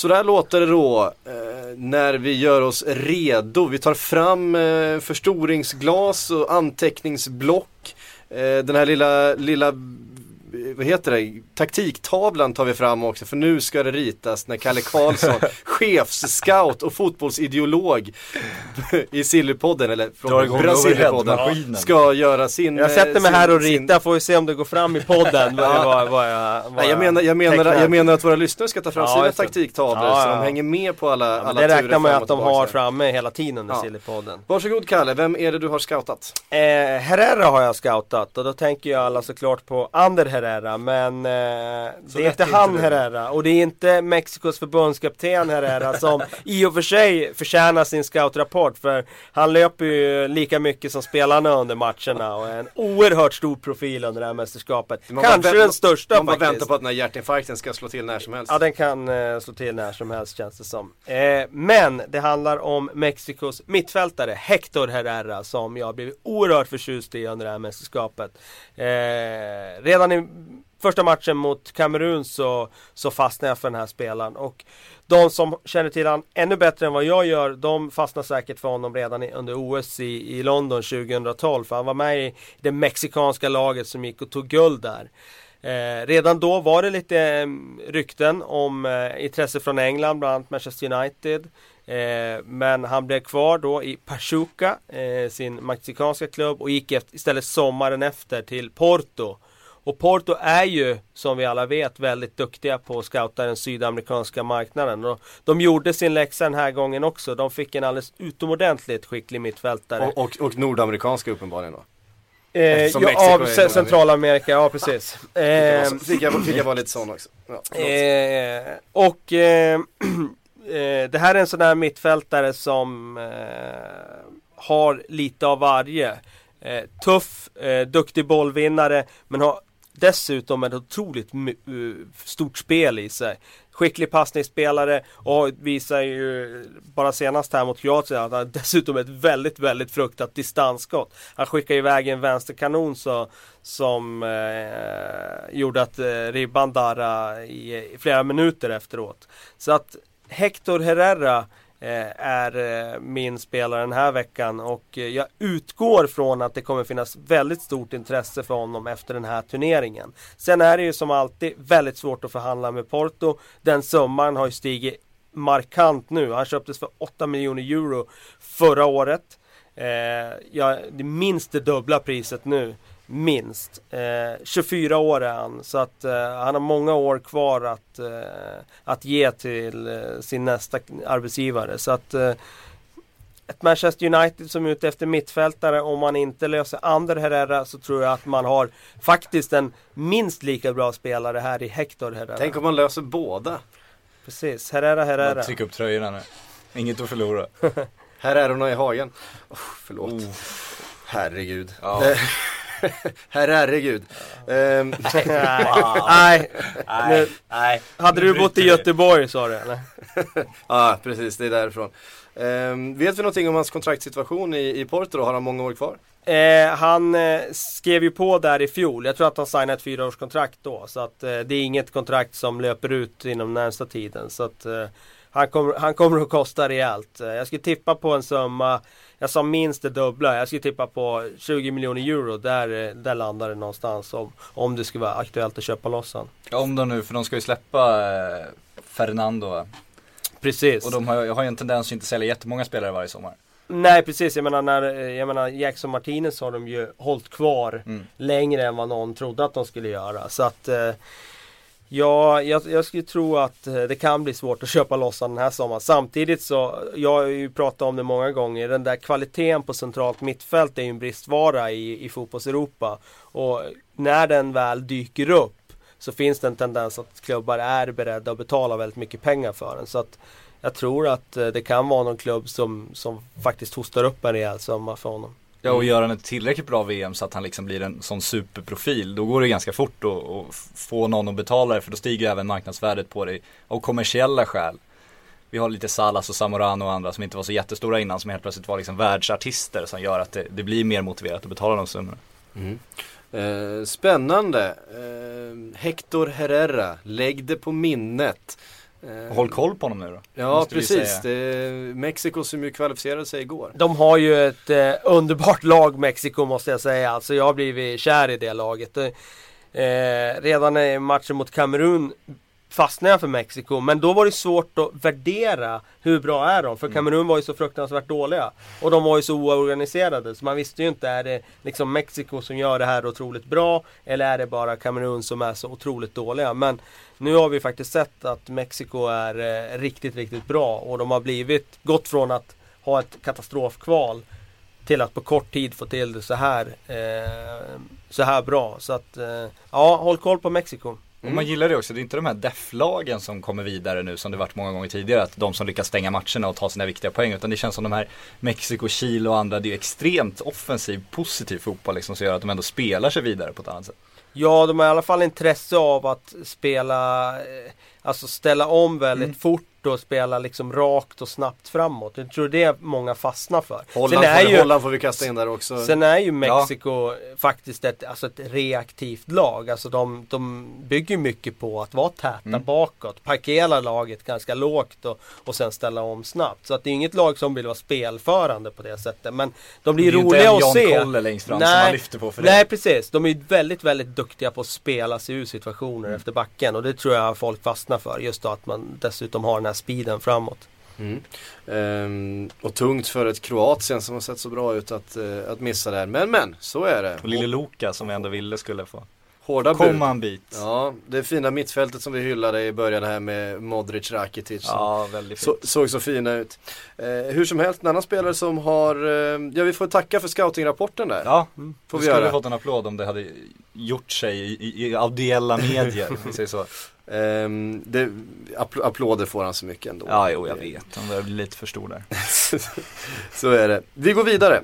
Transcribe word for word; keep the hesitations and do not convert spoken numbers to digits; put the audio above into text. Så där låter det då eh, när vi gör oss redo. Vi tar fram eh, förstoringsglas och anteckningsblock. Eh, den här lilla, lilla, vad heter det? Taktiktavlan tar vi fram också, för nu ska det ritas när Kalle Karlsson, chefsscout och fotbollsideolog i Sillypodden, eller från Brasilipodden, ska göra sin... Jag sätter mig här och ritar, sin... får vi se om det går fram i podden. vad, vad, vad jag, vad Nej, jag, menar, jag, menar, jag menar att våra lyssnare ska ta fram ja, sina taktiktavlor ja, ja. så de hänger med på alla, ja, alla det turer. Det räknar man att de har framme hela tiden under ja. Sillypodden. Varsågod Kalle, vem är det du har scoutat? Eh, Herrera har jag scoutat, och då tänker jag alla såklart på Ander Herrera, men eh, det är inte han inte Herrera, och det är inte Mexikos förbundskapten Herrera som i och för sig förtjänar sin scoutrapport, för han löper ju lika mycket som spelarna under matcherna och är en oerhört stor profil under det här mästerskapet. Man kanske vänt, den största man faktiskt. Man väntar på att den här hjärtinfarkten ska slå till när som helst. Ja, den kan eh, slå till när som helst, känns det som. Eh, men det handlar om Mexikos mittfältare Hector Herrera, som jag blev oerhört förtjust i under det här mästerskapet. Eh, redan i första matchen mot Kamerun så, så fastnade jag för den här spelaren, och de som känner till han ännu bättre än vad jag gör, de fastnar säkert för honom redan i, under O S i, i London tjugohundratolv, för han var med i det mexikanska laget som gick och tog guld där. Eh, redan då var det lite eh, rykten om eh, intresse från England, bland annat Manchester United. Eh, men han blev kvar då i Pachuca, eh, sin mexikanska klubb, och gick efter, istället sommaren efter till Porto. Och Porto är ju, som vi alla vet, väldigt duktiga på att scouta den sydamerikanska marknaden. Och de gjorde sin läxa den här gången också. De fick en alldeles utomordentligt skicklig mittfältare. Och, och, och nordamerikanska uppenbarligen då? Eh, ja, av C- Centralamerika, ja precis. eh, fick jag, fick jag vara lite sån också. Ja, eh, och eh, det här är en sån här mittfältare som eh, har lite av varje. Eh, tuff, eh, duktig bollvinnare, men har dessutom ett otroligt m- stort spel i sig. Skicklig passningsspelare, och visar ju bara senast här mot Kroatien att han dessutom ett väldigt, väldigt fruktat distansskott. Han skickar iväg en vänsterkanon så, som eh, gjorde att eh, ribban darrade i, i flera minuter efteråt. Så att Hector Herrera är min spelare den här veckan, och jag utgår från att det kommer finnas väldigt stort intresse för honom efter den här turneringen. Sen är det ju som alltid väldigt svårt att förhandla med Porto. Den summan har ju stigit markant nu. Han köptes för åtta miljoner euro förra året. Ja, det minst det dubbla priset nu. Minst. Eh, tjugofyra år är han, så att eh, han har många år kvar att, eh, att ge till eh, sin nästa arbetsgivare. Så att eh, ett Manchester United som är ute efter mittfältare, om man inte löser Ander Herrera, så tror jag att man har faktiskt en minst lika bra spelare här i Hector Herrera. Tänk om man löser båda. Precis, Herrera, Herrera. Man trycker upp tröjorna nu. Inget att förlora. Herrera i hagen. Oh, förlåt. Oh. Herregud. Ja. Herregud. Um, nej, wow. nej, nej, nej. Hade du bott i Göteborg sa du, eller? Ja, ah, precis, det är därifrån. Um, vet vi någonting om hans kontraktsituation i, i Porto då? Har han många år kvar? Eh, han eh, skrev ju på där i fjol. Jag tror att han signade ett fyraårskontrakt då. Så att eh, det är inget kontrakt som löper ut inom närmsta tiden. Så att eh, han, kom, han kommer att kosta rejält. Jag skulle tippa på en summa. Jag sa minst det dubbla. Jag skulle tippa på tjugo miljoner euro. Där, där landar det någonstans. Om, om det skulle vara aktuellt att köpa loss han. Ja, om de nu. För de ska ju släppa eh, Fernando. Precis. Och de har, jag har ju en tendens att inte sälja jättemånga spelare varje sommar. Nej, precis. Jag menar, när, jag menar Jackson Martinez har de ju hållit kvar mm. längre än vad någon trodde att de skulle göra. Så att... Eh, Ja, jag, jag skulle tro att det kan bli svårt att köpa loss den här sommaren. Samtidigt så, jag har ju pratat om det många gånger, den där kvaliteten på centralt mittfält är ju en bristvara i, i fotbolls-Europa. Och när den väl dyker upp så finns det en tendens att klubbar är beredda att betala väldigt mycket pengar för den. Så att jag tror att det kan vara någon klubb som, som faktiskt hostar upp en rejäl summa för honom. Ja, och gör han ett tillräckligt bra V M så att han liksom blir en sån superprofil, då går det ganska fort att, att få någon att betala det, för då stiger även marknadsvärdet på dig av kommersiella skäl. Vi har lite Salas och Zamorano och andra som inte var så jättestora innan, som helt plötsligt var liksom världsartister, som gör att det, det blir mer motiverat att betala de summorna. Mm. Eh, spännande. Eh, Hector Herrera, lägg det på minnet. Håll koll på dem nu då. Ja, precis. Det, Mexiko som ju kvalificerade sig igår. De har ju ett eh, underbart lag, Mexiko, måste jag säga. Alltså jag har blivit kär i det laget. Eh, redan i matchen mot Kamerun fastnade jag för Mexiko. Men då var det svårt att värdera hur bra är de. För Kamerun var ju så fruktansvärt dåliga. Och de var ju så oorganiserade. Så man visste ju inte, är det liksom Mexiko som gör det här otroligt bra? Eller är det bara Kamerun som är så otroligt dåliga? Men nu har vi faktiskt sett att Mexiko är eh, riktigt, riktigt bra. Och de har blivit, gått från att ha ett katastrofkval till att på kort tid få till det så här, eh, så här bra. Så att, eh, ja, håll koll på Mexiko. Mm. Och man gillar det också, det är inte de här defflagen som kommer vidare nu som det varit många gånger tidigare, att de som lyckas stänga matcherna och ta sina viktiga poäng, utan det känns som de här Mexiko, Chile och andra, det är ju extremt offensiv, positiv fotboll liksom, som gör att de ändå spelar sig vidare på ett annat sätt. Ja, de har i alla fall intresse av att spela, alltså ställa om väldigt mm. fort och spela liksom rakt och snabbt framåt. Jag tror det är många fastnar för. Holland, sen är får, ju, Holland får vi kasta in där också. Sen är ju Mexiko ja. faktiskt ett, alltså ett reaktivt lag. Alltså de, de bygger mycket på att vara täta mm. bakåt. Parkera laget ganska lågt och, och sen ställa om snabbt. Så att det är inget lag som vill vara spelförande på det sättet. Men de blir roliga att se. Det är inte en John längst fram nej, som man lyfter på för det. Nej, precis. De är väldigt, väldigt duktiga på att spela sig ur situationer mm. efter backen. Och det tror jag folk fastnar för. Just då att man dessutom har den här speeden framåt. Mm. Um, och tungt för ett Kroatien som har sett så bra ut att, uh, att missa det här. Men, men, så är det. Och Lille Luka som vi ändå ville skulle få. Hårda komma en bit. Ja, det fina mittfältet som vi hyllade i början här med Modric, Rakitic. Ja, väldigt fint. Så, såg så fina ut. Eh, hur som helst, en annan spelare som har... Eh, ja, vi får tacka för scoutingrapporten där. Ja, mm. får vi, vi skulle ha fått en applåd om det hade gjort sig i, i, i audiella medier. Säger så. Eh, det, appl- applåder får han så mycket ändå. Ja, jo, jag vet. Han var lite för stor där. Så är det. Vi går vidare.